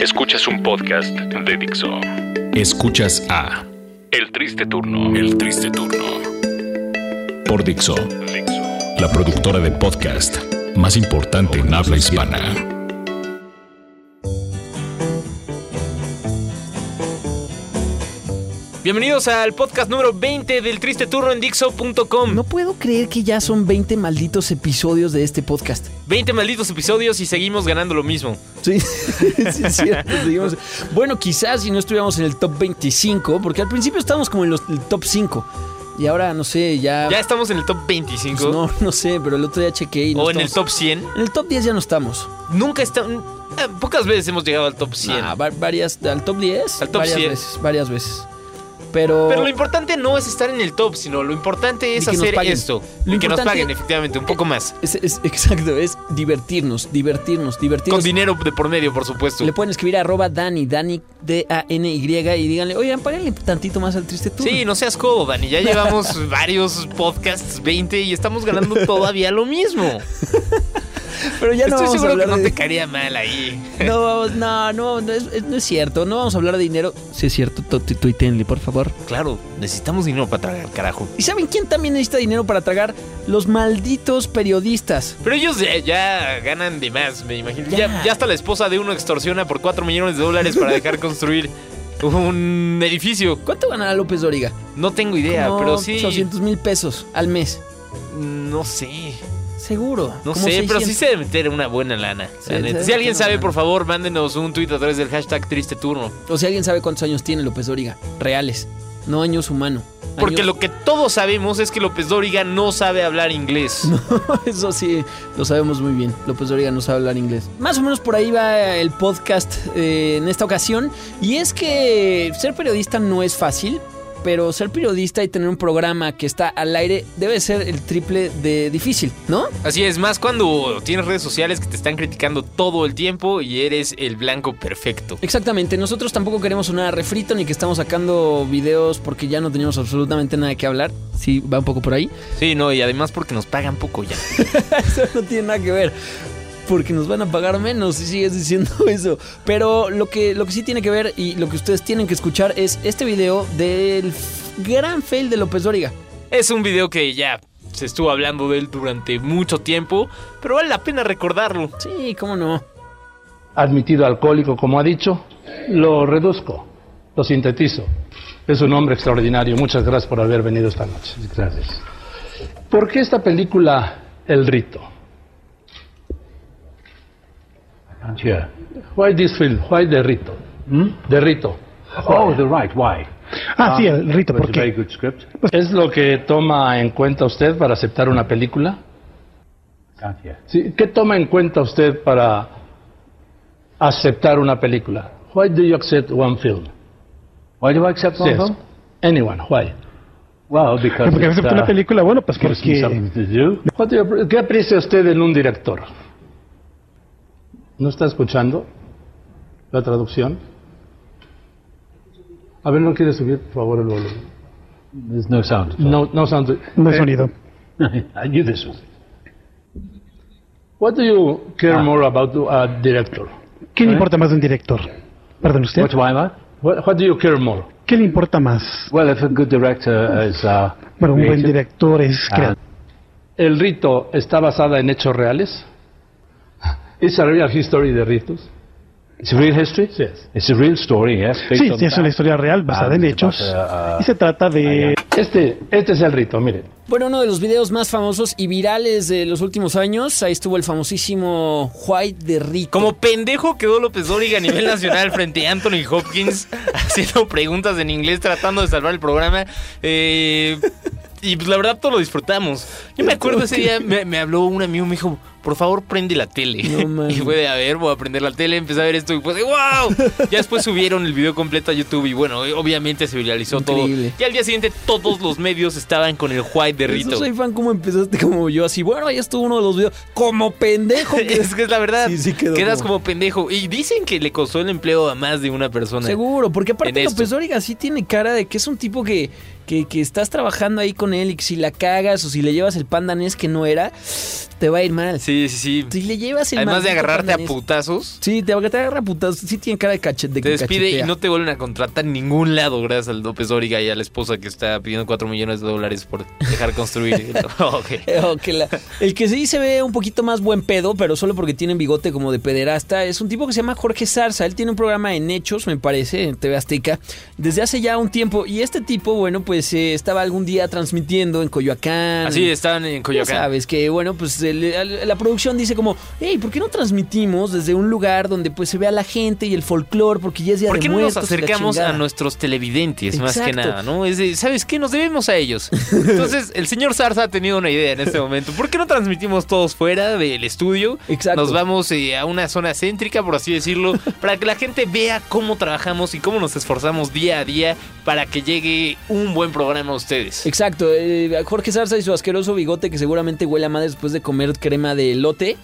Escuchas un podcast de Dixo. Escuchas a El Triste Turno. El Triste Turno. Por Dixo, la productora de podcast más importante en habla hispana. Bienvenidos al podcast número 20 del Triste Turno en Dixo.com. No puedo creer que ya son 20 malditos episodios de este podcast. 20 malditos episodios y seguimos ganando lo mismo. Sí, sí, sí. Seguimos. Bueno, quizás si no estuviéramos en el top 25, porque al principio estábamos como en el top 5. Y ahora, no sé, ya... ¿Ya estamos en el top 25? Pues no sé, pero el otro día chequeé y no. ¿O en el top 100? En el top 10 ya no estamos. Nunca estamos... Pocas veces hemos llegado al top 100. Ah, varias... ¿Al top 10? Al top 100. Varias veces. Pero lo importante no es estar en el top, sino lo importante es hacer esto. Y que nos paguen, efectivamente, un poco más. Exacto, es divertirnos. Con dinero de por medio, por supuesto. Le pueden escribir a @Dani, DANY, y díganle, oigan, párenle tantito más al Triste Turno. Sí, no seas codo, Dani. Ya llevamos varios podcasts, 20, y estamos ganando todavía lo mismo. Pero ya no estoy seguro que no te caería mal ahí. No es cierto. No vamos a hablar de dinero. Sí es cierto, tuítenle, por favor. Claro, necesitamos dinero para tragar, carajo. ¿Y saben quién también necesita dinero para tragar? Los malditos periodistas. Pero ellos ya ganan de más, me imagino. Ya hasta la esposa de uno extorsiona por $4 millones para dejar construir un edificio. ¿Cuánto ganará López Doriga? No tengo idea, como pero sí. 800 mil pesos al mes. No sé. Seguro. No sé, 600. Pero sí se debe meter una buena lana. Sí, si alguien sabe, por favor, mándenos un tweet a través del hashtag Triste Turno. O si alguien sabe cuántos años tiene López Doriga. Reales. No años humano. Años... Porque lo que todos sabemos es que López Doriga no sabe hablar inglés. No, eso sí, lo sabemos muy bien. López Doriga no sabe hablar inglés. Más o menos por ahí va el podcast en esta ocasión. Y es que ser periodista no es fácil. Pero ser periodista y tener un programa que está al aire debe ser el triple de difícil, ¿no? Así es, más cuando tienes redes sociales que te están criticando todo el tiempo y eres el blanco perfecto. Exactamente, nosotros tampoco queremos sonar refrito ni que estamos sacando videos porque ya no teníamos absolutamente nada que hablar. Sí, va un poco por ahí. Sí, no, y además porque nos pagan poco ya. Eso no tiene nada que ver. Porque nos van a pagar menos si sigues diciendo eso. Pero lo que sí tiene que ver y lo que ustedes tienen que escuchar es este video del gran fail de López Doriga. Es un video que ya se estuvo hablando de él durante mucho tiempo, pero vale la pena recordarlo. Sí, cómo no. Admitido alcohólico, como ha dicho, lo reduzco, lo sintetizo. Es un hombre extraordinario. Muchas gracias por haber venido esta noche. Gracias. ¿Por qué esta película, El Rito? Yeah. Why this film? Why the Rito? The Rito. Oh, the right. Why? Sí, el Rito. ¿Por qué? ¿Es lo que toma en cuenta usted para aceptar una película? Sí. ¿Qué toma en cuenta usted para aceptar una película? Why do you accept one film? Why do I accept one film? Anyone. Why? Wow, because porque acepto una película, bueno, pues porque. ¿Qué aprecia usted en un director? ¿No está escuchando la traducción? A ver, ¿no quiere subir, por favor, el volumen? There's no sound. No sound. No sonido. I knew this one. What do you care more about a director? ¿Qué le importa más de un director? ¿Perdón usted? What do you care more? ¿Qué le importa más? Well, if a good director is, bueno, un buen director es creativo. ¿El Rito está basada en hechos reales? ¿Es una real history de ritos? ¿Es real history? Yes. It's a real story, yes. Sí, sí, es una historia real basada en hechos. Y se trata de... Este es el Rito, miren. Bueno, uno de los videos más famosos y virales de los últimos años. Ahí estuvo el famosísimo White de Rito. Como pendejo quedó López Doriga a nivel nacional frente a Anthony Hopkins, haciendo preguntas en inglés, tratando de salvar el programa. Y pues la verdad todo lo disfrutamos. Yo me acuerdo ese día, me habló un amigo, me dijo, por favor prende la tele. No, y fue de, a ver, voy a prender la tele, empecé a ver esto y fue de, wow. Ya después subieron el video completo a YouTube y bueno, obviamente se viralizó. Increíble. Todo. Y al día siguiente todos los medios estaban con el White de Rito. Yo soy fan como empezaste como yo, así, bueno, ahí estuvo uno de los videos, como pendejo. Es que es la verdad, sí, quedas como pendejo. Y dicen que le costó el empleo a más de una persona. Seguro, porque aparte López Doriga sí tiene cara de que es un tipo que estás trabajando ahí con él y que si la cagas o si le llevas el pan danés que no era, te va a ir mal. Sí. Sí. Si le llevas el además de agarrarte a putazos. Sí, te agarra a putazos. Sí tiene cara de cachete. Te despide cachetea. Y no te vuelven a contratar en ningún lado gracias al López Doriga y a la esposa que está pidiendo $4 millones por dejar construir. El que sí se ve un poquito más buen pedo, pero solo porque tiene bigote como de pederasta, es un tipo que se llama Jorge Zarza. Él tiene un programa en Hechos, me parece, en TV Azteca, desde hace ya un tiempo. Y este tipo, bueno, pues estaba algún día transmitiendo en Coyoacán. Así estaban en Coyoacán. Sabes que, bueno, pues la producción dice como, hey, ¿por qué no transmitimos desde un lugar donde pues se vea la gente y el folclore? Porque ya es día de muertos. ¿Por qué no nos acercamos a nuestros televidentes? Exacto. Más que nada, ¿no? Es de, ¿sabes qué? Nos debemos a ellos. Entonces, el señor Zarza ha tenido una idea en este momento. ¿Por qué no transmitimos todos fuera del estudio? Exacto. Nos vamos a una zona céntrica, por así decirlo, para que la gente vea cómo trabajamos y cómo nos esforzamos día a día para que llegue un buen programa a ustedes. Exacto. Jorge Zarza y su asqueroso bigote, que seguramente huele a madre después de comer crema de elote,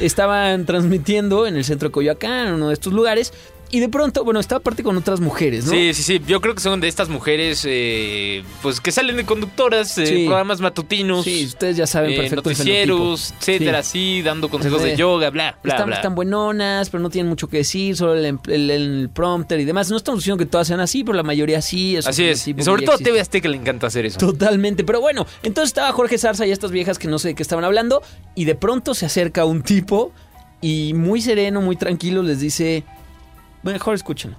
estaban transmitiendo en el centro de Coyoacán, uno de estos lugares. Y de pronto, bueno, estaba aparte con otras mujeres, ¿no? Sí. Yo creo que son de estas mujeres, pues, que salen de conductoras, programas matutinos. Sí, ustedes ya saben perfecto. Noticieros, etcétera, sí, dando consejos de yoga, bla. Están buenonas, pero no tienen mucho que decir, solo el prompter y demás. No estamos diciendo que todas sean así, pero la mayoría sí. Así es. Y sobre todo a TV Azteca le encanta hacer eso. Totalmente. Pero bueno, entonces estaba Jorge Zarza y estas viejas que no sé de qué estaban hablando. Y de pronto se acerca un tipo y muy sereno, muy tranquilo les dice... Mejor escúchenlo.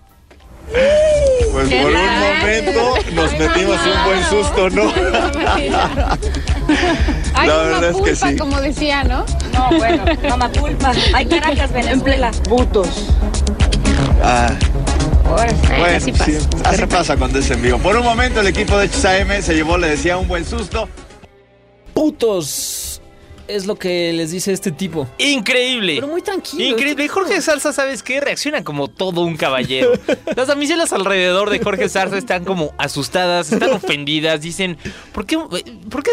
Pues por un momento nos metimos un buen susto, ¿no? Hay la verdad es que sí. Como decía, ¿no? No, bueno, mamapulpa. Hay Caracas, Venezuela. Putos. Ah. Bueno, así pasa. Sí, así pasa cuando es en vivo. Por un momento el equipo de XAM se llevó, le decía, un buen susto. Putos. Es lo que les dice este tipo. Increíble. Pero muy tranquilo. Increíble. Jorge Zarza, ¿sabes qué? Reacciona como todo un caballero. Las damiselas alrededor de Jorge Zarza están como asustadas, están ofendidas, dicen, ¿por qué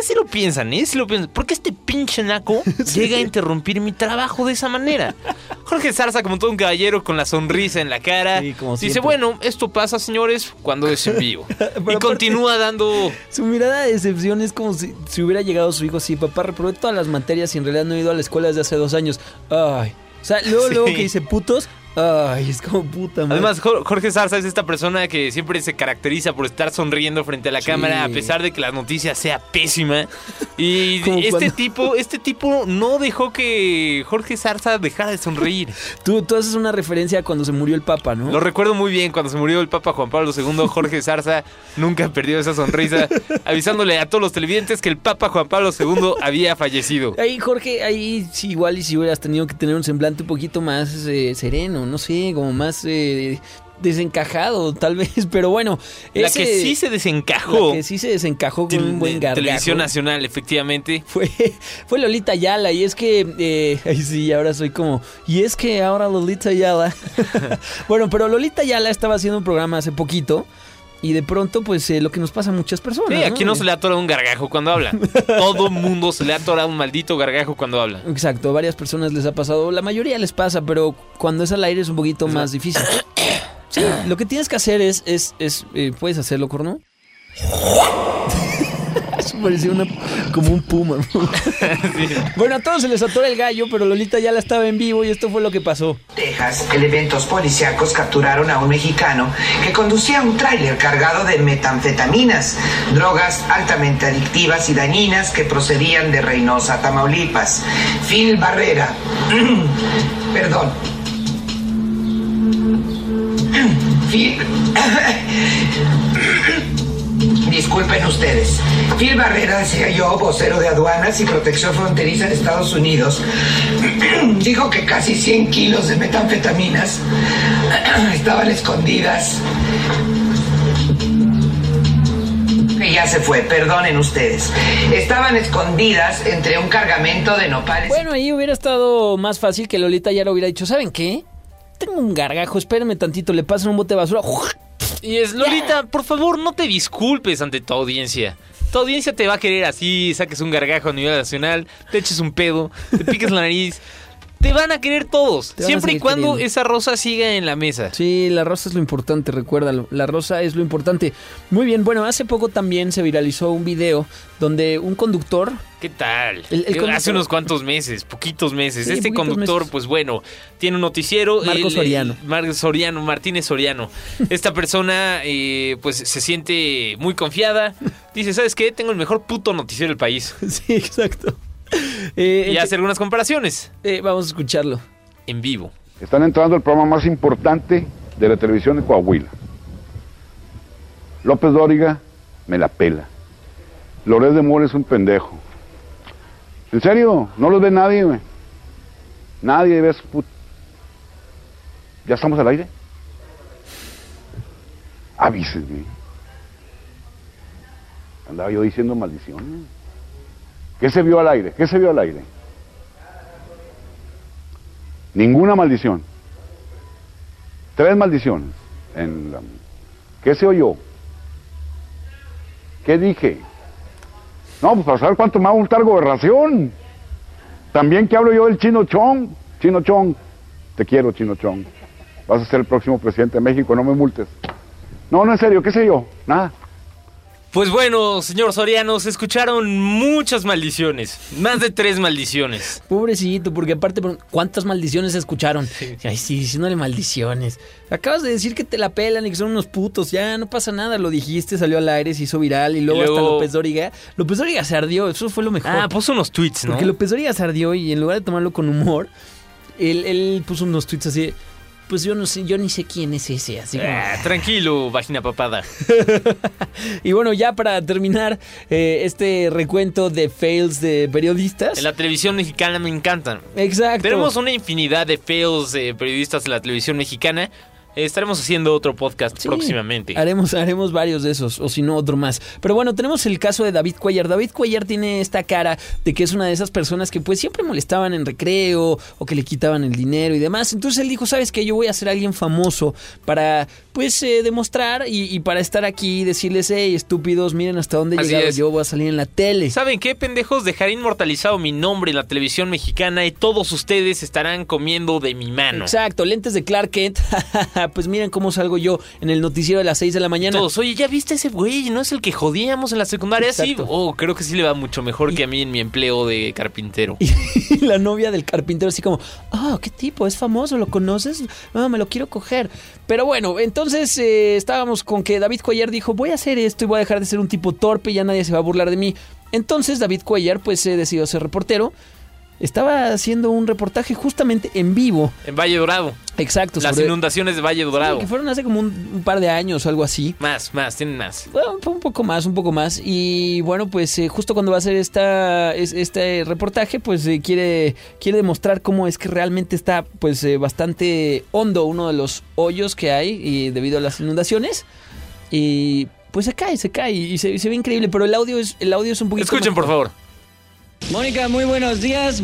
así lo piensan, eh? Si lo piensan, ¿por qué este pinche naco llega a interrumpir mi trabajo de esa manera? Jorge Zarza, como todo un caballero, con la sonrisa en la cara, dice, bueno, esto pasa, señores, cuando es en vivo. Y continúa dando... Su mirada de decepción es como si hubiera llegado su hijo así, papá, reprobé todas las materias y en realidad no he ido a la escuela desde hace 2 años. Ay. O sea, luego que dice putos, ay, es como puta madre. Además, Jorge Zarza es esta persona que siempre se caracteriza por estar sonriendo frente a la cámara, a pesar de que la noticia sea pésima. Y este tipo no dejó que Jorge Zarza dejara de sonreír. Tú haces una referencia a cuando se murió el Papa, ¿no? Lo recuerdo muy bien, cuando se murió el Papa Juan Pablo II, Jorge Zarza nunca perdió esa sonrisa, avisándole a todos los televidentes que el Papa Juan Pablo II había fallecido. Ahí, Jorge, sí, igual y si hubieras tenido que tener un semblante un poquito más sereno, no sé, como más desencajado tal vez, pero bueno. La que sí se desencajó con un buen gargajo. Televisión Nacional, efectivamente. Fue Lolita Ayala, y es que, ahora Lolita Ayala. Bueno, pero Lolita Ayala estaba haciendo un programa hace poquito. Y de pronto, pues, lo que nos pasa a muchas personas. Sí, aquí no se le atora un gargajo cuando habla. Todo mundo se le atora un maldito gargajo cuando habla. Exacto, varias personas les ha pasado. La mayoría les pasa, pero cuando es al aire es un poquito más difícil. Sí, lo que tienes que hacer es ¿puedes hacerlo, Corno? Eso parecía como un puma, ¿no? Sí. Bueno, a todos se les atora el gallo, pero Lolita ya la estaba en vivo y esto fue lo que pasó. Texas, elementos policíacos capturaron a un mexicano que conducía un tráiler cargado de metanfetaminas, drogas altamente adictivas y dañinas que procedían de Reynosa, Tamaulipas. Phil Barrera, perdón. Phil... Disculpen ustedes. Phil Barrera, decía yo, vocero de aduanas y protección fronteriza de Estados Unidos, dijo que casi 100 kilos de metanfetaminas estaban escondidas. Que ya se fue, perdonen ustedes. Estaban escondidas entre un cargamento de nopales. Bueno, ahí hubiera estado más fácil que Lolita ya lo hubiera dicho. ¿Saben qué? Tengo un gargajo, espérenme tantito, le pasan un bote de basura. Y es, Lolita, por favor, no te disculpes ante tu audiencia. Tu audiencia te va a querer así, saques un gargajo a nivel nacional, te eches un pedo, te piques la nariz. Te van a querer todos, siempre y cuando esa rosa siga en la mesa. Sí, la rosa es lo importante, recuérdalo. La rosa es lo importante. Muy bien, bueno, hace poco también se viralizó un video donde un conductor... ¿Qué tal? El hace unos cuantos meses, poquitos meses. Sí, este conductor, pues bueno, tiene un noticiero. Marcos Soriano. Martínez Soriano. Esta persona, pues se siente muy confiada. Dice, ¿sabes qué? Tengo el mejor puto noticiero del país. Sí, exacto. Y hace algunas comparaciones. Vamos a escucharlo en vivo. Están entrando al programa más importante de la televisión de Coahuila. López Doriga me la pela. Lorés de Mora es un pendejo. En serio, no los ve nadie, güey. Nadie ve a su puta. ¿Ya estamos al aire? Avísenme. Andaba yo diciendo maldiciones. ¿Qué se vio al aire? ¿Qué se vio al aire? Ninguna maldición. 3 maldiciones. ¿Qué se oyó? ¿Qué dije? No, pues para saber cuánto me va a gustar gobernación. También que hablo yo del Chino Chong. Chino Chong, te quiero, Chino Chong. Vas a ser el próximo presidente de México, no me multes. No, no, en serio, ¿qué sé yo? Nada. Pues bueno, señor Soriano, se escucharon muchas maldiciones. Más de 3 maldiciones. Pobrecito, porque aparte, ¿cuántas maldiciones se escucharon? Sí. Ay, sí, diciéndole maldiciones. Acabas de decir que te la pelan y que son unos putos. Ya, no pasa nada, lo dijiste, salió al aire, se hizo viral. Y luego hasta López Doriga. López Doriga se ardió, eso fue lo mejor. Ah, puso unos tweets, ¿no? Porque López Doriga se ardió y en lugar de tomarlo con humor, él puso unos tweets así... Pues yo no sé, yo ni sé quién es ese, así como... tranquilo, vagina papada. Y bueno, ya para terminar este recuento de fails de periodistas. En la televisión mexicana me encantan. Exacto. Tenemos una infinidad de fails de periodistas en la televisión mexicana. Estaremos haciendo otro podcast próximamente. Haremos varios de esos, o si no, otro más. Pero bueno, tenemos el caso de David Cuellar. David Cuellar tiene esta cara de que es una de esas personas que pues siempre molestaban en recreo o que le quitaban el dinero y demás. Entonces él dijo, ¿sabes qué? Yo voy a ser alguien famoso para pues demostrar y para estar aquí y decirles, hey, estúpidos, miren hasta dónde he llegado, yo voy a salir en la tele. ¿Saben qué, pendejos? Dejaré inmortalizado mi nombre en la televisión mexicana y todos ustedes estarán comiendo de mi mano. Exacto, lentes de Clark Kent. Pues miren cómo salgo yo en el noticiero de las 6 de la mañana. Todos, oye, ¿ya viste ese güey? ¿No es el que jodíamos en la secundaria? Exacto. Sí, creo que sí le va mucho mejor que a mí en mi empleo de carpintero. Y la novia del carpintero así como, qué tipo, es famoso, ¿lo conoces? No, me lo quiero coger. Pero bueno, entonces estábamos con que David Cuellar dijo, voy a hacer esto y voy a dejar de ser un tipo torpe, ya nadie se va a burlar de mí. Entonces David Cuellar pues decidió ser reportero. Estaba haciendo un reportaje justamente en vivo. En Valle Dorado. Exacto. Las inundaciones de Valle Dorado. Sí, que fueron hace como un par de años o algo así. Tienen más. Bueno, un poco más. Y bueno, pues justo cuando va a hacer este reportaje, pues quiere demostrar cómo es que realmente está pues bastante hondo uno de los hoyos que hay y debido a las inundaciones. Y pues se cae y se ve increíble, pero el audio es un poquito... Escuchen, por favor. Mónica, muy buenos días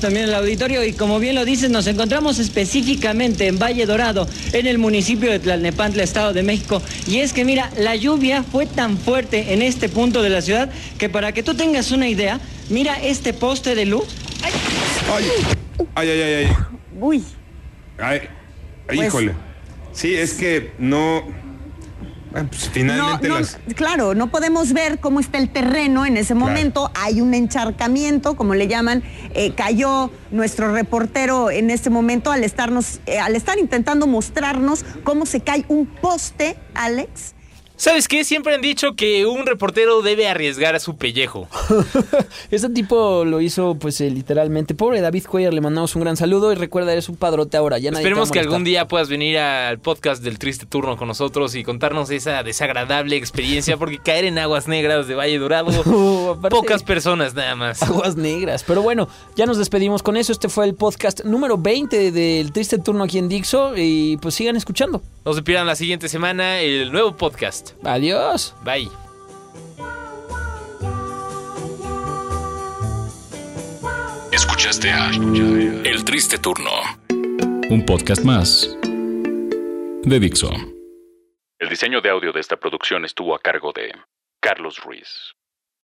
también al auditorio y como bien lo dices, nos encontramos específicamente en Valle Dorado, en el municipio de Tlalnepantla, Estado de México, y es que mira, la lluvia fue tan fuerte en este punto de la ciudad que para que tú tengas una idea, mira este poste de luz. ¡Ay! ¡Uy! ¡Ay, pues, híjole! Sí, es que no... Pues finalmente claro, no podemos ver cómo está el terreno en ese momento, hay un encharcamiento, como le llaman, cayó nuestro reportero en este momento al estar intentando mostrarnos cómo se cae un poste, Alex. ¿Sabes qué? Siempre han dicho que un reportero debe arriesgar a su pellejo. Este tipo lo hizo, pues, literalmente. Pobre David Cuellar, le mandamos un gran saludo y recuerda, eres un padrote ahora. Ya esperemos que algún día puedas venir al podcast del Triste Turno con nosotros y contarnos esa desagradable experiencia, porque caer en aguas negras de Valle Dorado, aparte, pocas personas nada más. Aguas negras. Pero bueno, ya nos despedimos con eso. Este fue el podcast número 20 del Triste Turno aquí en Dixo y, pues, sigan escuchando. No se pierdan la siguiente semana el nuevo podcast. Adiós. Bye. Escuchaste a El Triste Turno, un podcast más de Dixo. El diseño de audio de esta producción estuvo a cargo de Carlos Ruiz.